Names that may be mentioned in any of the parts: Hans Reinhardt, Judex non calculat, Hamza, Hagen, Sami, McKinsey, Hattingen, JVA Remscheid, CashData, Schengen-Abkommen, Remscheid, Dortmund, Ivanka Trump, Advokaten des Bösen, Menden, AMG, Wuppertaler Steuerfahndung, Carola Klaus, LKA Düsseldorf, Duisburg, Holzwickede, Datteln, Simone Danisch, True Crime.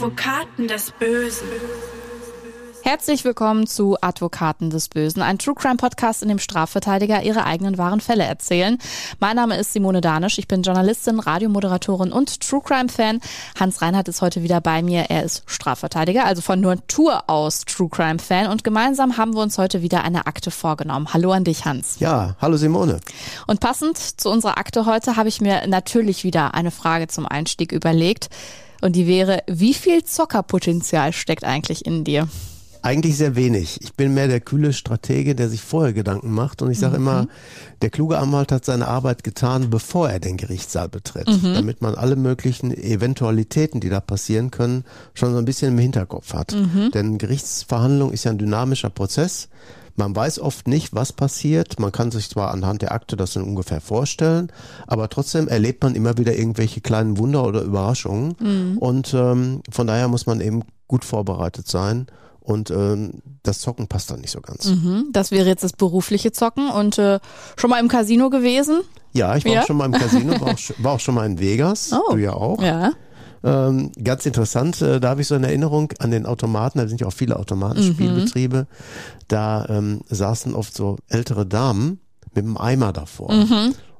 Advokaten des Bösen. Herzlich willkommen zu Advokaten des Bösen, ein True-Crime-Podcast, in dem Strafverteidiger ihre eigenen wahren Fälle erzählen. Mein Name ist Simone Danisch, ich bin Journalistin, Radiomoderatorin und True-Crime-Fan. Hans Reinhardt ist heute wieder bei mir, er ist Strafverteidiger, also von Natur aus True-Crime-Fan. Und gemeinsam haben wir uns heute wieder eine Akte vorgenommen. Hallo an dich, Hans. Ja, hallo Simone. Und passend zu unserer Akte heute habe ich mir natürlich wieder eine Frage zum Einstieg überlegt. Und die wäre, wie viel Zockerpotenzial steckt eigentlich in dir? Eigentlich sehr wenig. Ich bin mehr der kühle Stratege, der sich vorher Gedanken macht. Und ich sage immer, der kluge Anwalt hat seine Arbeit getan, bevor er den Gerichtssaal betritt. Damit man alle möglichen Eventualitäten, die da passieren können, schon so ein bisschen im Hinterkopf hat. Denn Gerichtsverhandlung ist ja ein dynamischer Prozess. Man weiß oft nicht, was passiert. Man kann sich zwar anhand der Akte das dann ungefähr vorstellen, aber trotzdem erlebt man immer wieder irgendwelche kleinen Wunder oder Überraschungen. Und von daher muss man eben gut vorbereitet sein. Und das Zocken passt dann nicht so ganz. Das wäre jetzt das berufliche Zocken. Und schon mal im Casino gewesen? Ja, ich war auch schon mal im Casino, war auch schon mal in Vegas, du ja auch. Ja. Ganz interessant, da habe ich so eine Erinnerung an den Automaten, da sind ja auch viele Automatenspielbetriebe, da saßen oft so ältere Damen mit einem Eimer davor.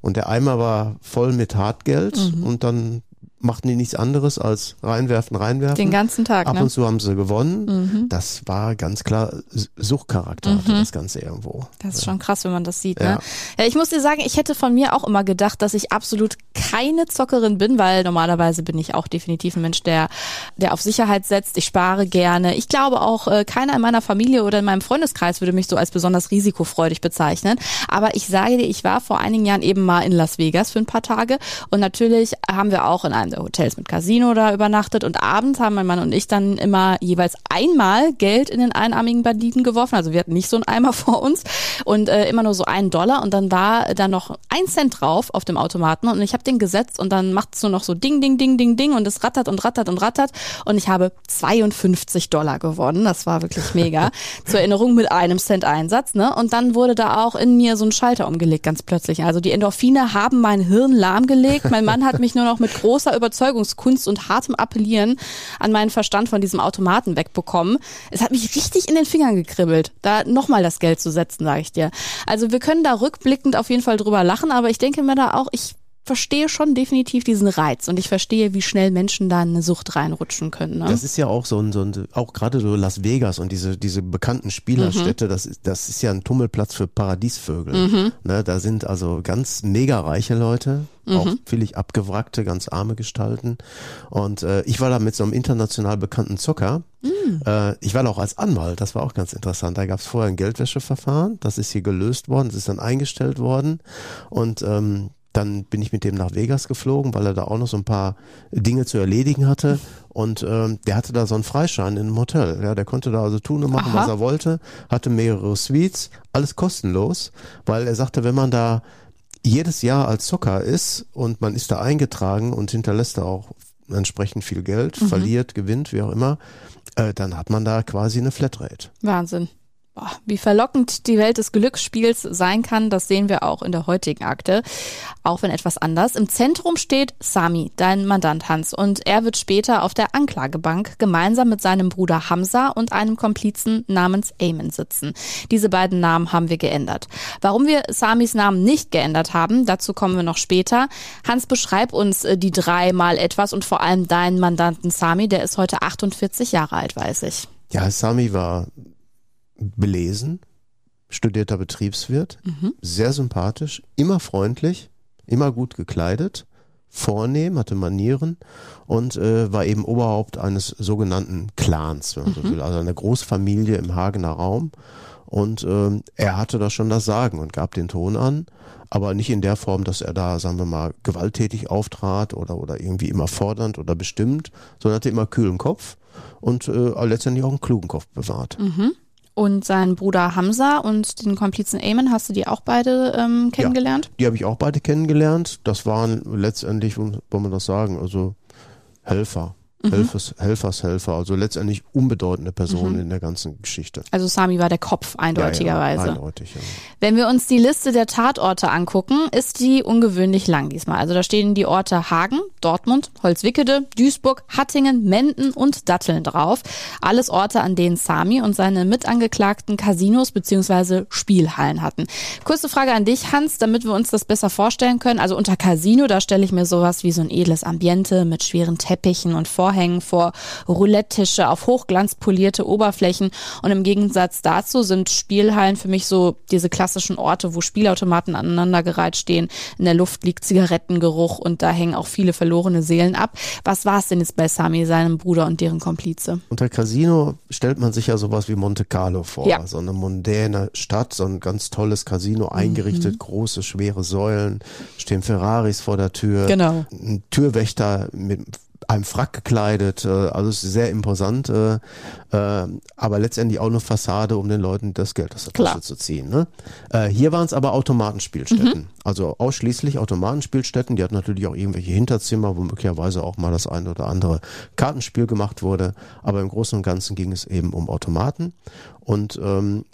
Und der Eimer war voll mit Hartgeld und dann machten die nichts anderes als reinwerfen. Den ganzen Tag, ab und zu haben sie gewonnen. Das war ganz klar, Suchtcharakter hatte das Ganze irgendwo. Das ist schon krass, wenn man das sieht, ne? Ja, ich muss dir sagen, ich hätte von mir auch immer gedacht, dass ich absolut keine Zockerin bin, weil normalerweise bin ich auch definitiv ein Mensch, der auf Sicherheit setzt. Ich spare gerne. Ich glaube auch, keiner in meiner Familie oder in meinem Freundeskreis würde mich so als besonders risikofreudig bezeichnen. Aber ich sage dir, ich war vor einigen Jahren eben mal in Las Vegas für ein paar Tage und natürlich haben wir auch in einem der Hotels mit Casino da übernachtet und abends haben mein Mann und ich dann immer jeweils einmal Geld in den einarmigen Banditen geworfen, also wir hatten nicht so einen Eimer vor uns und immer nur so $1 und dann war da noch 1 Cent drauf auf dem Automaten und ich habe den gesetzt und dann macht es nur noch so Ding, Ding, Ding, Ding, Ding und es rattert und rattert und rattert und ich habe $52 gewonnen, das war wirklich mega, zur Erinnerung mit 1 Cent Einsatz, ne? Und dann wurde da auch in mir so ein Schalter umgelegt ganz plötzlich, also die Endorphine haben mein Hirn lahmgelegt, mein Mann hat mich nur noch mit großer Überzeugungskunst und hartem Appellieren an meinen Verstand von diesem Automaten wegbekommen. Es hat mich richtig in den Fingern gekribbelt, da nochmal das Geld zu setzen, sage ich dir. Also wir können da rückblickend auf jeden Fall drüber lachen, aber ich denke mir da auch, ich verstehe schon definitiv diesen Reiz und ich verstehe, wie schnell Menschen da in eine Sucht reinrutschen können. Ne? Das ist ja auch so ein auch gerade so Las Vegas und diese bekannten Spielerstädte, das ist ja ein Tummelplatz für Paradiesvögel. Ne, da sind also ganz mega reiche Leute, auch völlig abgewrackte, ganz arme Gestalten. Und ich war da mit so einem international bekannten Zocker. Ich war da auch als Anwalt, das war auch ganz interessant. Da gab es vorher ein Geldwäscheverfahren, das ist hier gelöst worden, das ist dann eingestellt worden und dann bin ich mit dem nach Vegas geflogen, weil er da auch noch so ein paar Dinge zu erledigen hatte. Und der hatte da so einen Freischein in einem Hotel. Ja, der konnte da also tun und machen, was er wollte. Hatte mehrere Suites, alles kostenlos. Weil er sagte, wenn man da jedes Jahr als Zocker ist und man ist da eingetragen und hinterlässt da auch entsprechend viel Geld, verliert, gewinnt, wie auch immer, dann hat man da quasi eine Flatrate. Wahnsinn. Wie verlockend die Welt des Glücksspiels sein kann, das sehen wir auch in der heutigen Akte, auch wenn etwas anders. Im Zentrum steht Sami, dein Mandant Hans, und er wird später auf der Anklagebank gemeinsam mit seinem Bruder Hamza und einem Komplizen namens Eyman sitzen. Diese beiden Namen haben wir geändert. Warum wir Samis Namen nicht geändert haben, dazu kommen wir noch später. Hans, beschreib uns die drei mal etwas und vor allem deinen Mandanten Sami, der ist heute 48 Jahre alt, weiß ich. Ja, Sami war belesen, studierter Betriebswirt, sehr sympathisch, immer freundlich, immer gut gekleidet, vornehm, hatte Manieren und war eben Oberhaupt eines sogenannten Clans, wenn man so will, also einer Großfamilie im Hagener Raum. Und er hatte da schon das Sagen und gab den Ton an, aber nicht in der Form, dass er da, sagen wir mal, gewalttätig auftrat oder irgendwie immer fordernd oder bestimmt, sondern hatte immer kühlen Kopf und letztendlich auch einen klugen Kopf bewahrt. Und seinen Bruder Hamza und den Komplizen Eyman, hast du die auch beide kennengelernt? Ja, die habe ich auch beide kennengelernt. Das waren letztendlich, wollen wir das sagen, also Helfer. Helfershelfer, also letztendlich unbedeutende Personen in der ganzen Geschichte. Also Sami war der Kopf, eindeutigerweise. Ja, eindeutig, ja. Wenn wir uns die Liste der Tatorte angucken, ist die ungewöhnlich lang diesmal. Also da stehen die Orte Hagen, Dortmund, Holzwickede, Duisburg, Hattingen, Menden und Datteln drauf. Alles Orte, an denen Sami und seine Mitangeklagten Casinos bzw. Spielhallen hatten. Kurze Frage an dich, Hans, damit wir uns das besser vorstellen können. Also unter Casino, da stelle ich mir sowas wie so ein edles Ambiente mit schweren Teppichen und Vorhängen vor, Roulette-Tische auf Hochglanz polierte Oberflächen, und im Gegensatz dazu sind Spielhallen für mich so diese klassischen Orte, wo Spielautomaten aneinandergereiht stehen, in der Luft liegt Zigarettengeruch und da hängen auch viele verlorene Seelen ab. Was war es denn jetzt bei Sami, seinem Bruder und deren Komplize? Unter Casino stellt man sich ja sowas wie Monte Carlo vor, ja. So eine mondäne Stadt, so ein ganz tolles Casino eingerichtet, große, schwere Säulen, stehen Ferraris vor der Tür, genau. Ein Türwächter mit einem Frack gekleidet, also sehr imposant, aber letztendlich auch eine Fassade, um den Leuten das Geld aus der Tasche zu ziehen. Ne? Hier waren es aber Automatenspielstätten, also ausschließlich Automatenspielstätten. Die hatten natürlich auch irgendwelche Hinterzimmer, wo möglicherweise auch mal das eine oder andere Kartenspiel gemacht wurde, aber im Großen und Ganzen ging es eben um Automaten. Und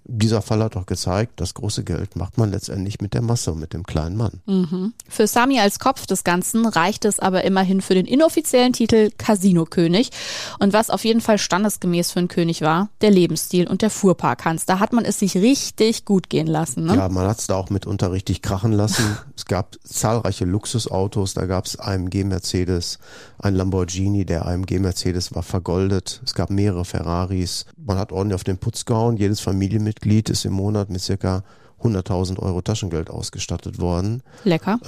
dieser Fall hat auch gezeigt, das große Geld macht man letztendlich mit der Masse, mit dem kleinen Mann. Für Sami als Kopf des Ganzen reicht es aber immerhin für den inoffiziellen Titel Casino-König. Und was auf jeden Fall standesgemäß für einen König war, der Lebensstil und der Fuhrpark, Hans. Da hat man es sich richtig gut gehen lassen. Ne? Ja, man hat es da auch mitunter richtig krachen lassen. Es gab zahlreiche Luxusautos, da gab es AMG Mercedes, ein Lamborghini, der AMG Mercedes war vergoldet. Es gab mehrere Ferraris. Man hat ordentlich auf den Putz gehauen. Und jedes Familienmitglied ist im Monat mit circa 100.000 Euro Taschengeld ausgestattet worden. Lecker.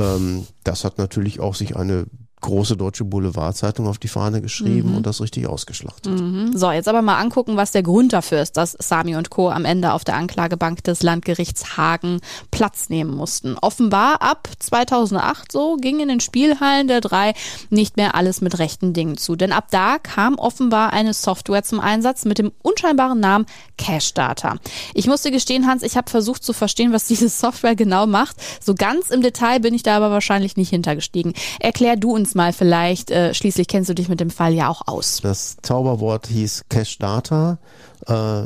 Das hat natürlich auch sich eine große deutsche Boulevardzeitung auf die Fahne geschrieben und das richtig ausgeschlachtet. So, jetzt aber mal angucken, was der Grund dafür ist, dass Sami und Co. am Ende auf der Anklagebank des Landgerichts Hagen Platz nehmen mussten. Offenbar ab 2008 so ging in den Spielhallen der drei nicht mehr alles mit rechten Dingen zu. Denn ab da kam offenbar eine Software zum Einsatz mit dem unscheinbaren Namen CashData. Ich musste gestehen, Hans, ich habe versucht zu verstehen, was diese Software genau macht. So ganz im Detail bin ich da aber wahrscheinlich nicht hintergestiegen. Erklär du uns mal vielleicht, schließlich kennst du dich mit dem Fall ja auch aus. Das Zauberwort hieß CashData.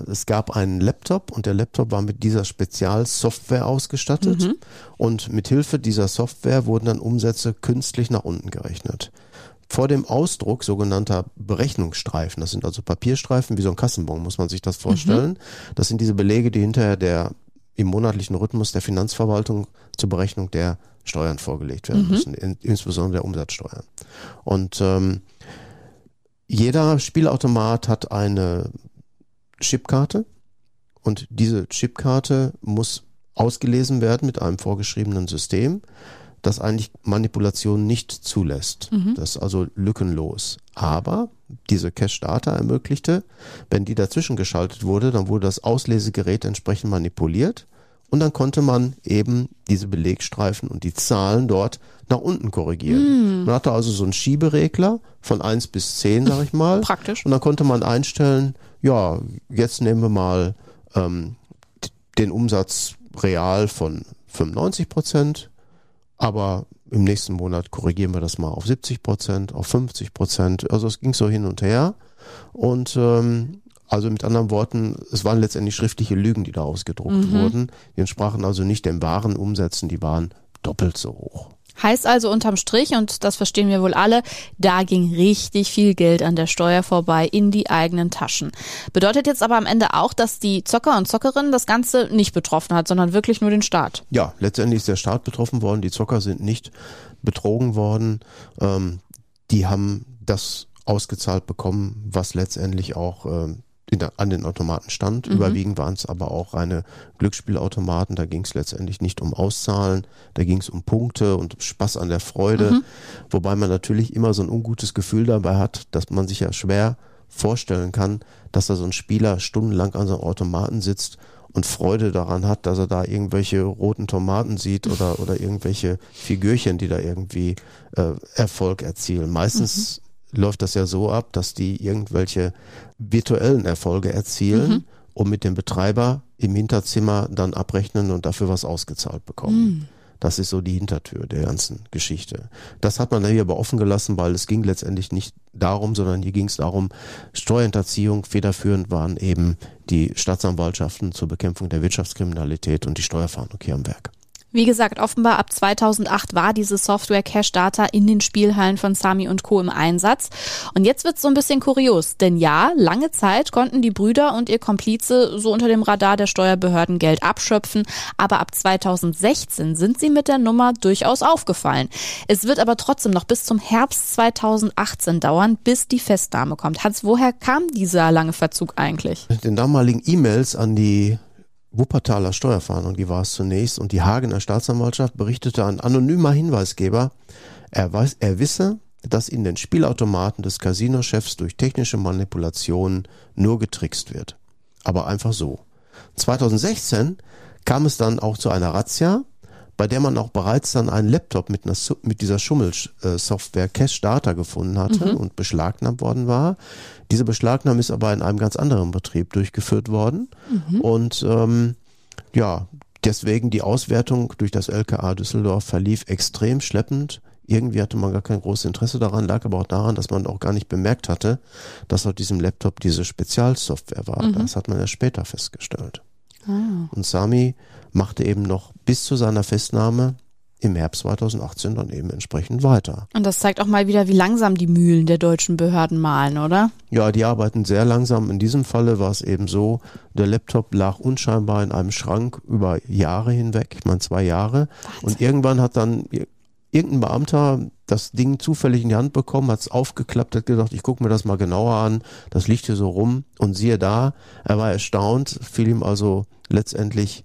Es gab einen Laptop und der Laptop war mit dieser Spezialsoftware ausgestattet und mit Hilfe dieser Software wurden dann Umsätze künstlich nach unten gerechnet. Vor dem Ausdruck sogenannter Berechnungsstreifen, das sind also Papierstreifen, wie so ein Kassenbon, muss man sich das vorstellen. Das sind diese Belege, die hinterher der im monatlichen Rhythmus der Finanzverwaltung zur Berechnung der Steuern vorgelegt werden müssen, insbesondere der Umsatzsteuer. Und jeder Spielautomat hat eine Chipkarte und diese Chipkarte muss ausgelesen werden mit einem vorgeschriebenen System, das eigentlich Manipulationen nicht zulässt. Das ist also lückenlos. Aber diese Cash-Data ermöglichte, wenn die dazwischen geschaltet wurde, dann wurde das Auslesegerät entsprechend manipuliert. Und dann konnte man eben diese Belegstreifen und die Zahlen dort nach unten korrigieren. Man hatte also so einen Schieberegler von 1 bis 10, sag ich mal. Praktisch. Und dann konnte man einstellen, ja, jetzt nehmen wir mal den Umsatz real von 95%, aber im nächsten Monat korrigieren wir das mal auf 70%, auf 50%. Also es ging so hin und her. Und also mit anderen Worten, es waren letztendlich schriftliche Lügen, die da ausgedruckt wurden. Die entsprachen also nicht den wahren Umsätzen, die waren doppelt so hoch. Heißt also unterm Strich, und das verstehen wir wohl alle, da ging richtig viel Geld an der Steuer vorbei in die eigenen Taschen. Bedeutet jetzt aber am Ende auch, dass die Zocker und Zockerinnen das Ganze nicht betroffen hat, sondern wirklich nur den Staat. Ja, letztendlich ist der Staat betroffen worden, die Zocker sind nicht betrogen worden, die haben das ausgezahlt bekommen, was letztendlich auch an den Automaten stand. Überwiegend waren es aber auch reine Glücksspielautomaten. Da ging es letztendlich nicht um Auszahlen, da ging es um Punkte und Spaß an der Freude. Wobei man natürlich immer so ein ungutes Gefühl dabei hat, dass man sich ja schwer vorstellen kann, dass da so ein Spieler stundenlang an so einem Automaten sitzt und Freude daran hat, dass er da irgendwelche roten Tomaten sieht oder irgendwelche Figürchen, die da irgendwie Erfolg erzielen. Meistens läuft das ja so ab, dass die irgendwelche virtuellen Erfolge erzielen und mit dem Betreiber im Hinterzimmer dann abrechnen und dafür was ausgezahlt bekommen. Das ist so die Hintertür der ganzen Geschichte. Das hat man hier aber offen gelassen, weil es ging letztendlich nicht darum, sondern hier ging es darum, Steuerhinterziehung, federführend waren eben die Staatsanwaltschaften zur Bekämpfung der Wirtschaftskriminalität und die Steuerfahndung hier am Werk. Wie gesagt, offenbar ab 2008 war diese Software CashData in den Spielhallen von Sami und Co. im Einsatz. Und jetzt wird's so ein bisschen kurios, denn ja, lange Zeit konnten die Brüder und ihr Komplize so unter dem Radar der Steuerbehörden Geld abschöpfen, aber ab 2016 sind sie mit der Nummer durchaus aufgefallen. Es wird aber trotzdem noch bis zum Herbst 2018 dauern, bis die Festnahme kommt. Hans, woher kam dieser lange Verzug eigentlich? Mit den damaligen E-Mails an die Wuppertaler Steuerfahndung, die war es zunächst, und die Hagener Staatsanwaltschaft berichtete ein anonymer Hinweisgeber, er wisse, dass in den Spielautomaten des Casinochefs durch technische Manipulationen nur getrickst wird. Aber einfach so. 2016 kam es dann auch zu einer Razzia, bei der man auch bereits dann einen Laptop mit dieser Schummelsoftware CashData gefunden hatte und beschlagnahmt worden war. Diese Beschlagnahme ist aber in einem ganz anderen Betrieb durchgeführt worden. Und deswegen die Auswertung durch das LKA Düsseldorf verlief extrem schleppend. Irgendwie hatte man gar kein großes Interesse daran, lag aber auch daran, dass man auch gar nicht bemerkt hatte, dass auf diesem Laptop diese Spezialsoftware war. Das hat man erst später festgestellt. Und Sami machte eben noch bis zu seiner Festnahme im Herbst 2018 dann eben entsprechend weiter. Und das zeigt auch mal wieder, wie langsam die Mühlen der deutschen Behörden mahlen, oder? Ja, die arbeiten sehr langsam. In diesem Falle war es eben so, der Laptop lag unscheinbar in einem Schrank über Jahre hinweg, 2 Jahre. Wahnsinn. Und irgendwann hat dann irgendein Beamter das Ding zufällig in die Hand bekommen, hat es aufgeklappt, hat gesagt, ich gucke mir das mal genauer an, das liegt hier so rum, und siehe da, er war erstaunt, fiel ihm also letztendlich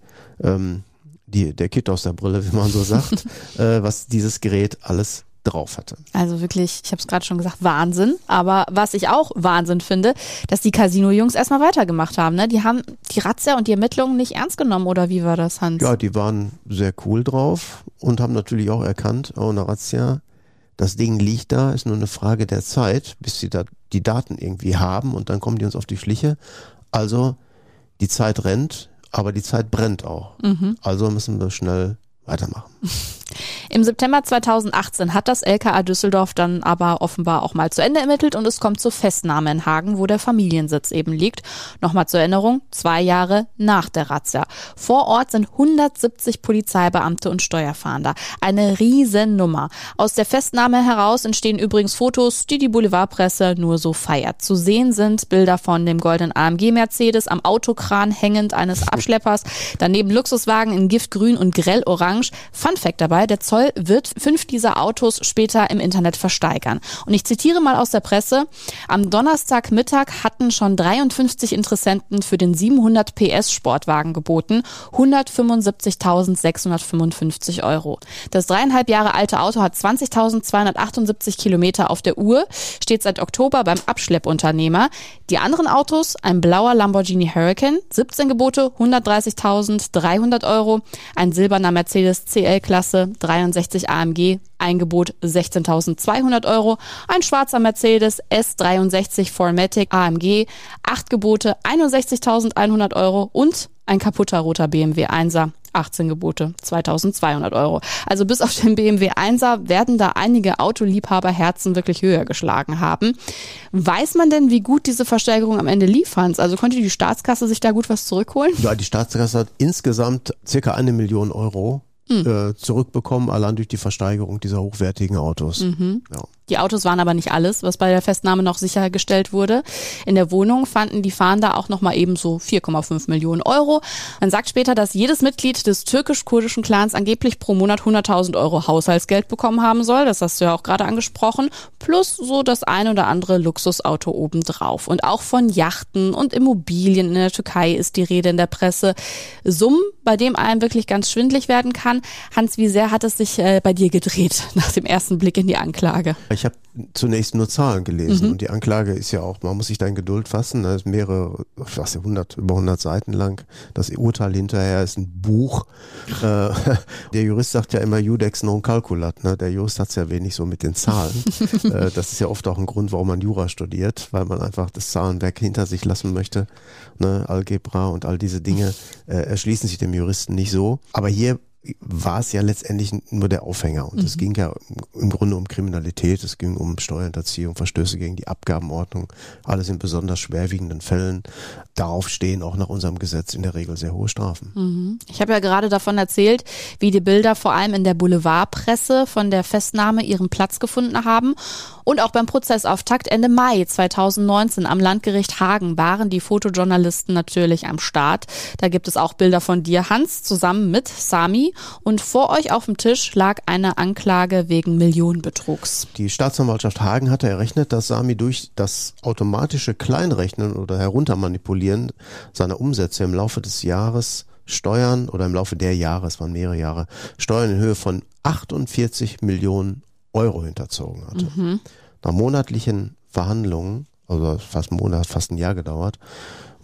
der Kitt aus der Brille, wie man so sagt, was dieses Gerät alles drauf hatte. Also wirklich, ich habe es gerade schon gesagt, Wahnsinn. Aber was ich auch Wahnsinn finde, dass die Casino-Jungs erstmal weitergemacht haben. Ne? Die haben die Razzia und die Ermittlungen nicht ernst genommen, oder wie war das, Hans? Ja, die waren sehr cool drauf und haben natürlich auch erkannt, oh, eine Razzia, das Ding liegt da, ist nur eine Frage der Zeit, bis sie da die Daten irgendwie haben, und dann kommen die uns auf die Schliche. Also die Zeit rennt, aber die Zeit brennt auch. Also müssen wir schnell weitermachen. Im September 2018 hat das LKA Düsseldorf dann aber offenbar auch mal zu Ende ermittelt, und es kommt zur Festnahme in Hagen, wo der Familiensitz eben liegt. Nochmal zur Erinnerung, 2 Jahre nach der Razzia. Vor Ort sind 170 Polizeibeamte und Steuerfahnder. Eine Riesennummer. Aus der Festnahme heraus entstehen übrigens Fotos, die die Boulevardpresse nur so feiert. Zu sehen sind Bilder von dem goldenen AMG-Mercedes am Autokran hängend eines Abschleppers, daneben Luxuswagen in Giftgrün und Grellorange. Fun Fact dabei, der Zoll wird 5 dieser Autos später im Internet versteigern. Und ich zitiere mal aus der Presse, am Donnerstagmittag hatten schon 53 Interessenten für den 700 PS Sportwagen geboten, 175.655 €. Das 3,5 Jahre alte Auto hat 20.278 Kilometer auf der Uhr, steht seit Oktober beim Abschleppunternehmer. Die anderen Autos, ein blauer Lamborghini Hurricane, 17 Gebote, 130.300 €, ein silberner Mercedes CL-Klasse, 63 AMG, Eingebot 16.200 €, ein schwarzer Mercedes S63 4MATIC AMG, 8 Gebote 61.100 € und ein kaputter roter BMW 1er, 18 Gebote 2.200 €. Also bis auf den BMW 1er werden da einige Autoliebhaberherzen wirklich höher geschlagen haben. Weiß man denn, wie gut diese Versteigerung am Ende lief, Hans? Also konnte die Staatskasse sich da gut was zurückholen? Ja, die Staatskasse hat insgesamt circa 1 Million € zurückbekommen, allein durch die Versteigerung dieser hochwertigen Autos. Ja. Die Autos waren aber nicht alles, was bei der Festnahme noch sichergestellt wurde. In der Wohnung fanden die Fahnder auch nochmal ebenso 4,5 Millionen €. Man sagt später, dass jedes Mitglied des türkisch-kurdischen Clans angeblich pro Monat 100.000 € Haushaltsgeld bekommen haben soll. Das hast du ja auch gerade angesprochen. Plus so das ein oder andere Luxusauto obendrauf. Und auch von Yachten und Immobilien in der Türkei ist die Rede in der Presse. Summen, bei dem einem wirklich ganz schwindlig werden kann. Hans, wie sehr hat es sich bei dir gedreht nach dem ersten Blick in die Anklage? Ich habe zunächst nur Zahlen gelesen und die Anklage ist ja auch, man muss sich da in Geduld fassen, da ist mehrere, ich weiß nicht, über 100 Seiten lang, das Urteil hinterher ist ein Buch. Der Jurist sagt ja immer Judex non calculat, ne? Der Jurist hat es ja wenig so mit den Zahlen. Das ist ja oft auch ein Grund, warum man Jura studiert, weil man einfach das Zahlenwerk hinter sich lassen möchte, ne? Algebra und all diese Dinge erschließen sich dem Juristen nicht so, aber hier war es ja letztendlich nur der Aufhänger. Und es ging ja im Grunde um Kriminalität, es ging um Steuerhinterziehung, Verstöße gegen die Abgabenordnung, alles in besonders schwerwiegenden Fällen. Darauf stehen auch nach unserem Gesetz in der Regel sehr hohe Strafen. Mhm. Ich habe ja gerade davon erzählt, wie die Bilder vor allem in der Boulevardpresse von der Festnahme ihren Platz gefunden haben. Und auch beim Prozessauftakt Ende Mai 2019 am Landgericht Hagen waren die Fotojournalisten natürlich am Start. Da gibt es auch Bilder von dir, Hans, zusammen mit Sami. Und vor euch auf dem Tisch lag eine Anklage wegen Millionenbetrugs. Die Staatsanwaltschaft Hagen hatte errechnet, dass Sami durch das automatische Kleinrechnen oder Heruntermanipulieren seiner Umsätze im Laufe des Jahres Steuern oder im Laufe der Jahre, es waren mehrere Jahre, Steuern in Höhe von 48 Millionen Euro hinterzogen hatte. Mhm. Nach monatlichen Verhandlungen, also fast einen Monat, fast ein Jahr gedauert,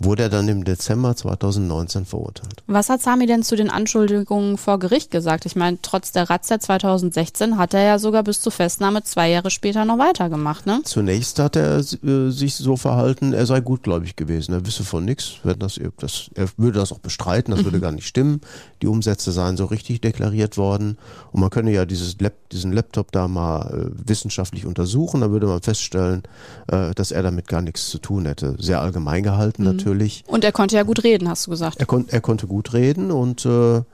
wurde er dann im Dezember 2019 verurteilt. Was hat Sami denn zu den Anschuldigungen vor Gericht gesagt? Ich meine, trotz der Razzia 2016 hat er ja sogar bis zur Festnahme 2 Jahre später noch weitergemacht, ne? Zunächst hat er sich so verhalten, er sei gutgläubig gewesen, er wisse von nichts, er würde das auch bestreiten, das würde gar nicht stimmen. Die Umsätze seien so richtig deklariert worden und man könne ja diesen Laptop da mal wissenschaftlich untersuchen, dann würde man feststellen, dass er damit gar nichts zu tun hätte. Sehr allgemein gehalten natürlich. Und er konnte ja gut reden, hast du gesagt. Er konnte gut reden und war,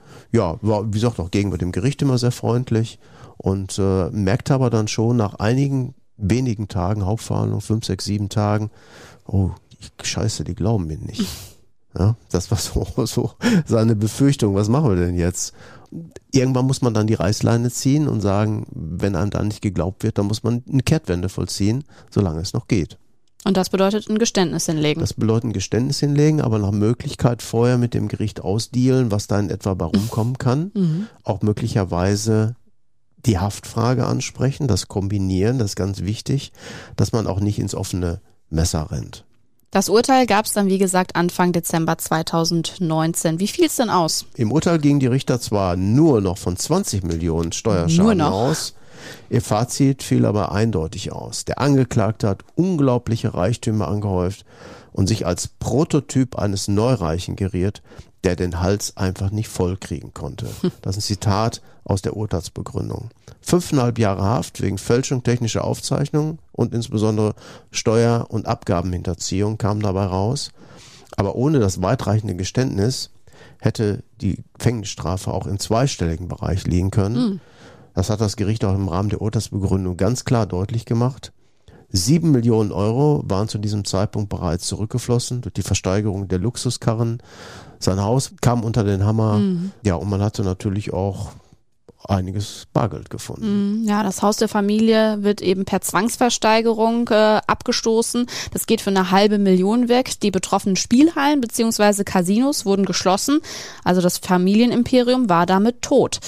wie gesagt, auch gegenüber dem Gericht immer sehr freundlich und merkte aber dann schon nach einigen wenigen Tagen, Hauptverhandlung, 5, 6, 7 Tagen, oh, scheiße, die glauben mir nicht. Ja, das war so seine Befürchtung, was machen wir denn jetzt? Irgendwann muss man dann die Reißleine ziehen und sagen, wenn einem da nicht geglaubt wird, dann muss man eine Kehrtwende vollziehen, solange es noch geht. Und das bedeutet ein Geständnis hinlegen? Das bedeutet ein Geständnis hinlegen, aber nach Möglichkeit vorher mit dem Gericht ausdealen, was da in etwa bei rumkommen kann. Mhm. Auch möglicherweise die Haftfrage ansprechen, das kombinieren, das ist ganz wichtig, dass man auch nicht ins offene Messer rennt. Das Urteil gab es dann, wie gesagt, Anfang Dezember 2019. Wie fiel es denn aus? Im Urteil gingen die Richter zwar nur noch von 20 Millionen Steuerschaden aus, ihr Fazit fiel aber eindeutig aus. Der Angeklagte hat unglaubliche Reichtümer angehäuft und sich als Prototyp eines Neureichen geriert, der den Hals einfach nicht vollkriegen konnte. Das ist ein Zitat aus der Urteilsbegründung. 5,5 Jahre Haft wegen Fälschung technischer Aufzeichnungen und insbesondere Steuer- und Abgabenhinterziehung kam dabei raus. Aber ohne das weitreichende Geständnis hätte die Gefängnisstrafe auch im zweistelligen Bereich liegen können. Mhm. Das hat das Gericht auch im Rahmen der Urteilsbegründung ganz klar deutlich gemacht. 7 Millionen Euro waren zu diesem Zeitpunkt bereits zurückgeflossen durch die Versteigerung der Luxuskarren. Sein Haus kam unter den Hammer. Mhm. Ja, und man hatte natürlich auch einiges Bargeld gefunden. Ja, das Haus der Familie wird eben per Zwangsversteigerung abgestoßen. Das geht für eine 500.000 weg. Die betroffenen Spielhallen bzw. Casinos wurden geschlossen. Also das Familienimperium war damit tot.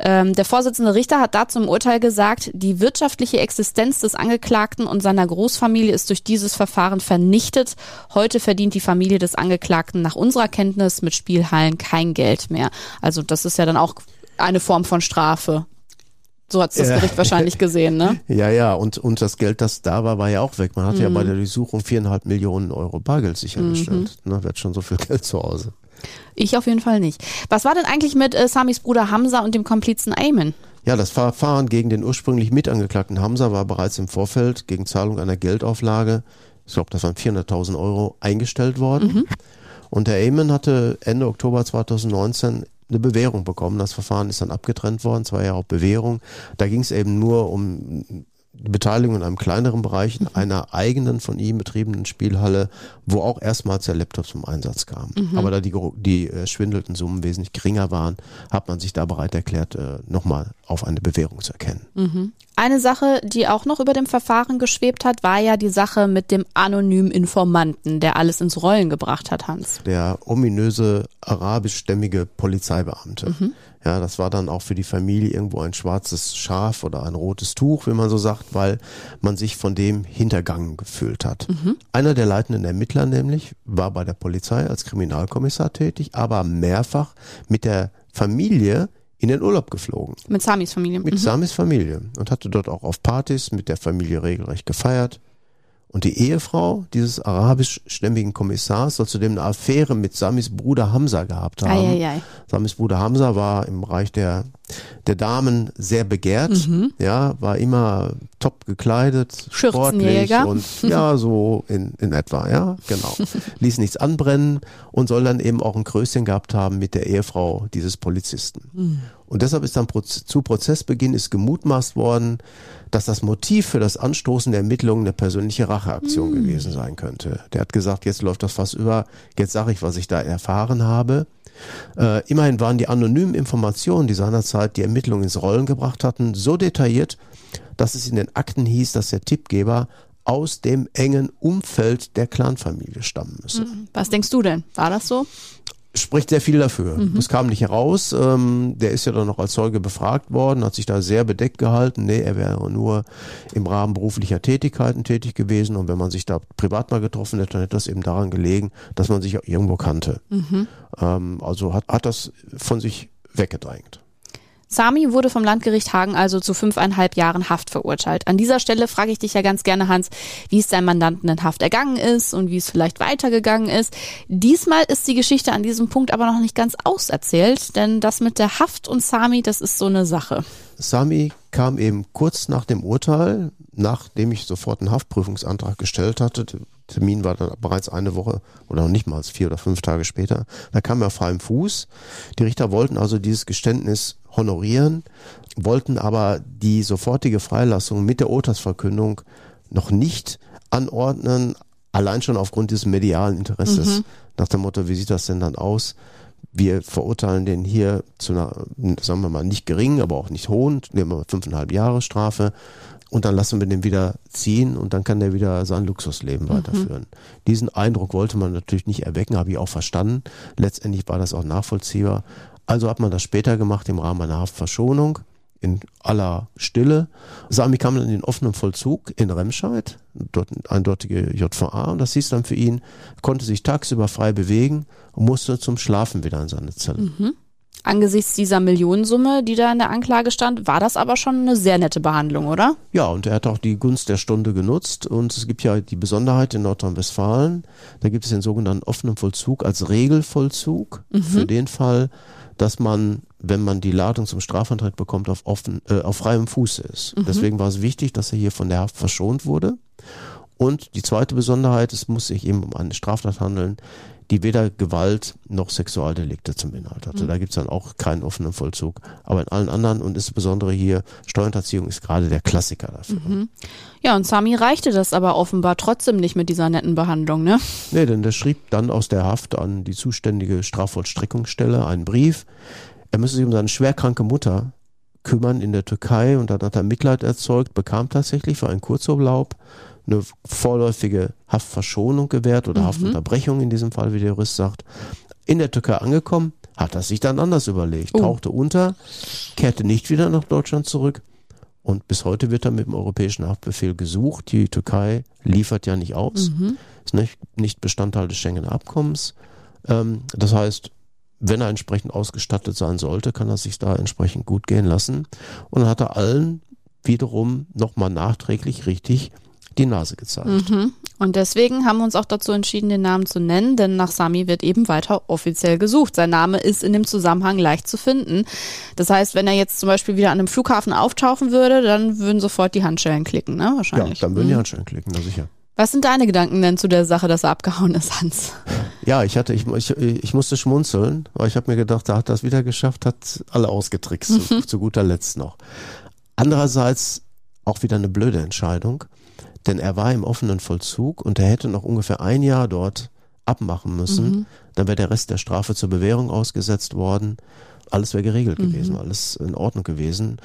Der Vorsitzende Richter hat dazu im Urteil gesagt, die wirtschaftliche Existenz des Angeklagten und seiner Großfamilie ist durch dieses Verfahren vernichtet. Heute verdient die Familie des Angeklagten nach unserer Kenntnis mit Spielhallen kein Geld mehr. Also das ist ja dann auch eine Form von Strafe. So hat es das Gericht wahrscheinlich gesehen, ne? Ja, und das Geld, das da war ja auch weg. Man hatte ja bei der Durchsuchung 4,5 Millionen Euro Bargeld sichergestellt. Mhm. Ne, wer hat schon so viel Geld zu Hause? Ich auf jeden Fall nicht. Was war denn eigentlich mit Samis Bruder Hamza und dem Komplizen Eyman? Ja, das Verfahren gegen den ursprünglich mitangeklagten Hamza war bereits im Vorfeld gegen Zahlung einer Geldauflage, ich glaube das waren 400.000 Euro, eingestellt worden. Mhm. Und der Eyman hatte Ende Oktober 2019 eine Bewährung bekommen. Das Verfahren ist dann abgetrennt worden, 2 Jahre auf Bewährung. Da ging es eben nur um die Beteiligung in einem kleineren Bereich, in einer eigenen von ihm betriebenen Spielhalle, wo auch erstmals der Laptop zum Einsatz kam. Mhm. Aber da die schwindelnden Summen wesentlich geringer waren, hat man sich da bereit erklärt, nochmal auf eine Bewährung zu erkennen. Mhm. Eine Sache, die auch noch über dem Verfahren geschwebt hat, war ja die Sache mit dem anonymen Informanten, der alles ins Rollen gebracht hat, Hans. Der ominöse arabischstämmige Polizeibeamte. Mhm. Ja, das war dann auch für die Familie irgendwo ein schwarzes Schaf oder ein rotes Tuch, wie man so sagt, weil man sich von dem hintergangen gefühlt hat. Mhm. Einer der leitenden Ermittler nämlich war bei der Polizei als Kriminalkommissar tätig, aber mehrfach mit der Familie in den Urlaub geflogen. Mit Samis Familie. Mit Samis Familie und hatte dort auch auf Partys mit der Familie regelrecht gefeiert. Und die Ehefrau dieses arabischstämmigen Kommissars soll zudem eine Affäre mit Samis Bruder Hamza gehabt haben. Eieiei. Samis Bruder Hamza war im Bereich der Damen sehr begehrt, ja, war immer top gekleidet, sportlich und ja, so in etwa, ja, genau. Ließ nichts anbrennen und soll dann eben auch ein Kröschen gehabt haben mit der Ehefrau dieses Polizisten. Mhm. Und deshalb ist dann zu Prozessbeginn ist gemutmaßt worden, dass das Motiv für das Anstoßen der Ermittlungen eine persönliche Racheaktion gewesen sein könnte. Der hat gesagt, jetzt läuft das Fass über, jetzt sage ich, was ich da erfahren habe. Immerhin waren die anonymen Informationen, die seinerzeit die Ermittlungen ins Rollen gebracht hatten, so detailliert, dass es in den Akten hieß, dass der Tippgeber aus dem engen Umfeld der Clanfamilie stammen müsse. Was denkst du denn? War das so? Spricht sehr viel dafür. Das kam nicht heraus. Der ist ja dann noch als Zeuge befragt worden, hat sich da sehr bedeckt gehalten. Nee, er wäre nur im Rahmen beruflicher Tätigkeiten tätig gewesen. Und wenn man sich da privat mal getroffen hätte, dann hätte das eben daran gelegen, dass man sich auch irgendwo kannte. Also hat das von sich weggedrängt. Sami wurde vom Landgericht Hagen also zu 5,5 Jahren Haft verurteilt. An dieser Stelle frage ich dich ja ganz gerne, Hans, wie es deinem Mandanten in Haft ergangen ist und wie es vielleicht weitergegangen ist. Diesmal ist die Geschichte an diesem Punkt aber noch nicht ganz auserzählt, denn das mit der Haft und Sami, das ist so eine Sache. Sami kam eben kurz nach dem Urteil, nachdem ich sofort einen Haftprüfungsantrag gestellt hatte. Der Termin war dann bereits eine Woche oder noch nicht mal 4 oder 5 Tage später. Da kam er auf freiem Fuß. Die Richter wollten also dieses Geständnis honorieren, wollten aber die sofortige Freilassung mit der Urteilsverkündung noch nicht anordnen, allein schon aufgrund des medialen Interesses. Nach dem Motto, wie sieht das denn dann aus? Wir verurteilen den hier zu einer, sagen wir mal, nicht geringen, aber auch nicht hohen, nehmen wir 5,5 Jahre Strafe und dann lassen wir den wieder ziehen und dann kann der wieder sein Luxusleben weiterführen. Diesen Eindruck wollte man natürlich nicht erwecken, habe ich auch verstanden. Letztendlich war das auch nachvollziehbar. Also hat man das später gemacht im Rahmen einer Haftverschonung in aller Stille. Sami kam dann in den offenen Vollzug in Remscheid, dort eindeutige JVA, und das hieß dann für ihn, konnte sich tagsüber frei bewegen und musste zum Schlafen wieder in seine Zelle. Angesichts dieser Millionensumme, die da in der Anklage stand, war das aber schon eine sehr nette Behandlung, oder? Ja, und er hat auch die Gunst der Stunde genutzt. Und es gibt ja die Besonderheit in Nordrhein-Westfalen, da gibt es den sogenannten offenen Vollzug als Regelvollzug für den Fall, dass man, wenn man die Ladung zum Strafantrag bekommt, auf freiem Fuß ist. Deswegen war es wichtig, dass er hier von der Haft verschont wurde. Und die zweite Besonderheit, es muss sich eben um eine Straftat handeln, die weder Gewalt noch Sexualdelikte zum Inhalt hatte. Da gibt es dann auch keinen offenen Vollzug. Aber in allen anderen und insbesondere hier, Steuerhinterziehung ist gerade der Klassiker dafür. Ja, und Sami reichte das aber offenbar trotzdem nicht mit dieser netten Behandlung, ne? Nee, denn der schrieb dann aus der Haft an die zuständige Strafvollstreckungsstelle einen Brief. Er müsse sich um seine schwerkranke Mutter kümmern in der Türkei und dann hat er Mitleid erzeugt, bekam tatsächlich für einen Kurzurlaub eine vorläufige Haftverschonung gewährt oder Haftunterbrechung in diesem Fall, wie der Jurist sagt. In der Türkei angekommen, hat er sich dann anders überlegt, tauchte unter, kehrte nicht wieder nach Deutschland zurück und bis heute wird er mit dem europäischen Haftbefehl gesucht. Die Türkei liefert ja nicht aus, ist nicht Bestandteil des Schengen-Abkommens. Das heißt, wenn er entsprechend ausgestattet sein sollte, kann er sich da entsprechend gut gehen lassen und hat er allen wiederum nochmal nachträglich richtig die Nase gezeigt. Und deswegen haben wir uns auch dazu entschieden, den Namen zu nennen, denn nach Sami wird eben weiter offiziell gesucht. Sein Name ist in dem Zusammenhang leicht zu finden. Das heißt, wenn er jetzt zum Beispiel wieder an einem Flughafen auftauchen würde, dann würden sofort die Handschellen klicken, ne? Wahrscheinlich. Ja, dann würden die Handschellen klicken, na sicher. Was sind deine Gedanken denn zu der Sache, dass er abgehauen ist, Hans? Ja, ich musste schmunzeln, weil ich habe mir gedacht, da hat das wieder geschafft, hat alle ausgetrickst, zu guter Letzt noch. Andererseits auch wieder eine blöde Entscheidung. Denn er war im offenen Vollzug und er hätte noch ungefähr ein Jahr dort abmachen müssen. Dann wäre der Rest der Strafe zur Bewährung ausgesetzt worden. Alles wäre geregelt gewesen, alles in Ordnung gewesen.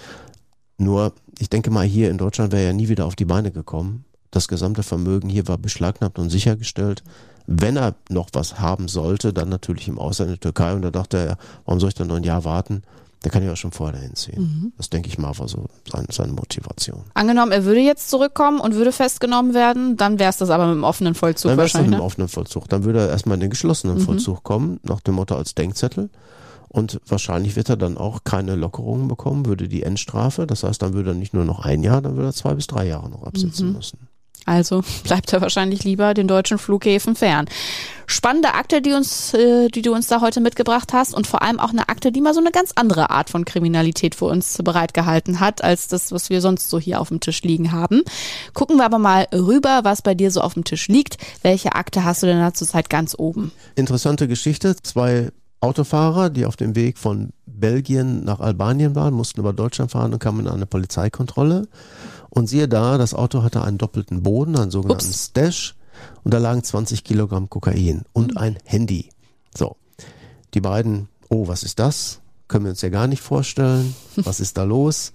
Nur, ich denke mal, hier in Deutschland wäre er nie wieder auf die Beine gekommen. Das gesamte Vermögen hier war beschlagnahmt und sichergestellt. Wenn er noch was haben sollte, dann natürlich im Ausland in der Türkei. Und da dachte er, warum soll ich dann noch ein Jahr warten? Der kann ja auch schon vorher dahin ziehen. Das denke ich mal war so seine Motivation. Angenommen, er würde jetzt zurückkommen und würde festgenommen werden, dann wäre es das aber mit dem offenen Vollzug dann wahrscheinlich. Dann wäre es mit dem offenen Vollzug. Dann würde er erstmal in den geschlossenen Vollzug kommen, nach dem Motto als Denkzettel. Und wahrscheinlich wird er dann auch keine Lockerungen bekommen, würde die Endstrafe. Das heißt, dann würde er nicht nur noch ein Jahr, dann würde er 2 bis 3 Jahre noch absitzen müssen. Also bleibt er wahrscheinlich lieber den deutschen Flughäfen fern. Spannende Akte, die du uns da heute mitgebracht hast, und vor allem auch eine Akte, die mal so eine ganz andere Art von Kriminalität für uns bereitgehalten hat, als das, was wir sonst so hier auf dem Tisch liegen haben. Gucken wir aber mal rüber, was bei dir so auf dem Tisch liegt. Welche Akte hast du denn da zurzeit ganz oben? Interessante Geschichte. 2 Autofahrer, die auf dem Weg von Belgien nach Albanien waren, mussten über Deutschland fahren und kamen in eine Polizeikontrolle. Und siehe da, das Auto hatte einen doppelten Boden, einen sogenannten Stash. Und da lagen 20 Kilogramm Kokain und ein Handy. So, die beiden, oh, was ist das? Können wir uns ja gar nicht vorstellen. Was ist da los?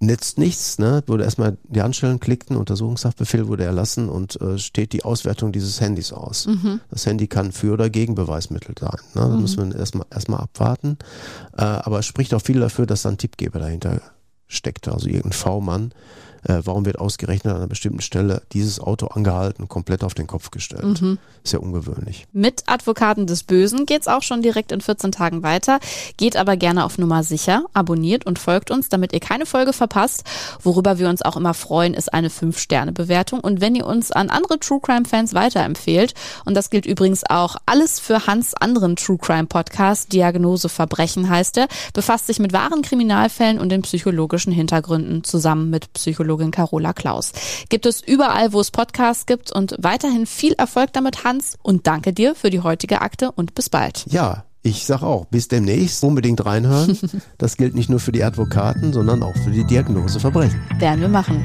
Nützt nichts, ne? Wurde erstmal die Handschellen klickten, Untersuchungshaftbefehl wurde erlassen und steht die Auswertung dieses Handys aus. Mhm. Das Handy kann für oder gegen Beweismittel sein. Ne? Da müssen wir erstmal abwarten. Aber es spricht auch viel dafür, dass da ein Tippgeber dahinter steckte, also irgendein V-Mann. Warum wird ausgerechnet an einer bestimmten Stelle dieses Auto angehalten und komplett auf den Kopf gestellt? Mhm. Ist ja ungewöhnlich. Mit Advokaten des Bösen geht's auch schon direkt in 14 Tagen weiter. Geht aber gerne auf Nummer sicher, abonniert und folgt uns, damit ihr keine Folge verpasst. Worüber wir uns auch immer freuen, ist eine 5-Sterne-Bewertung. Und wenn ihr uns an andere True-Crime-Fans weiterempfehlt, und das gilt übrigens auch alles für Hans' anderen True-Crime-Podcast, Diagnose Verbrechen heißt er, befasst sich mit wahren Kriminalfällen und den psychologischen Hintergründen zusammen mit Psychologin Carola Klaus. Gibt es überall, wo es Podcasts gibt, und weiterhin viel Erfolg damit, Hans, und danke dir für die heutige Akte und bis bald. Ja, ich sag auch, bis demnächst. Unbedingt reinhören. Das gilt nicht nur für die Advokaten, sondern auch für die Diagnose Verbrechen. Werden wir machen.